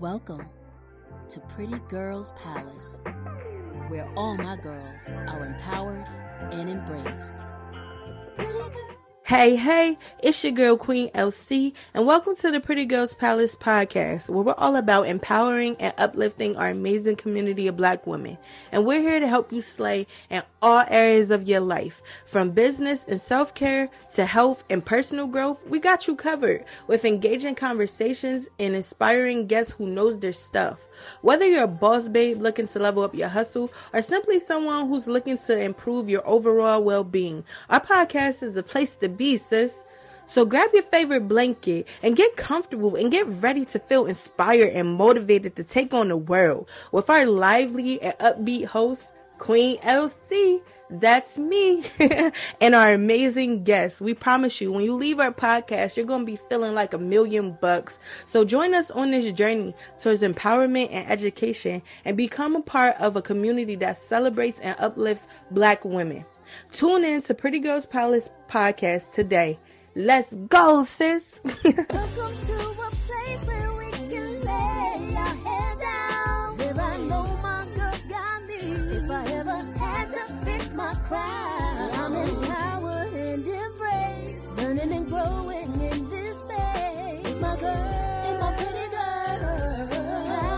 Welcome to Pretty Girls Palace, where all my girls are empowered and embraced. Hey, hey, it's your girl Queen LC, and welcome to the Pretty Girls Palace podcast, where we're all about empowering and uplifting our amazing community of Black women. And we're here to help you slay in all areas of your life, from business and self-care to health and personal growth. We got you covered with engaging conversations and inspiring guests who knows their stuff. Whether you're a boss babe looking to level up your hustle or simply someone who's looking to improve your overall well-being, our podcast is a place to be, sis. So grab your favorite blanket and get comfortable and get ready to feel inspired and motivated to take on the world with our lively and upbeat host, Queen LC. That's me and our amazing guests. We promise you, when you leave our podcast, you're going to be feeling like $1,000,000. So join us on this journey towards empowerment and education and become a part of a community that celebrates and uplifts Black women. Tune in to Pretty Girls Palace podcast today. Let's go, sis. Welcome to a place where we can lay our heads down, where I know my girls got me. If I ever had to fix my crown, I'm empowered and embraced, learning and growing in this space. My girl, in my pretty girls.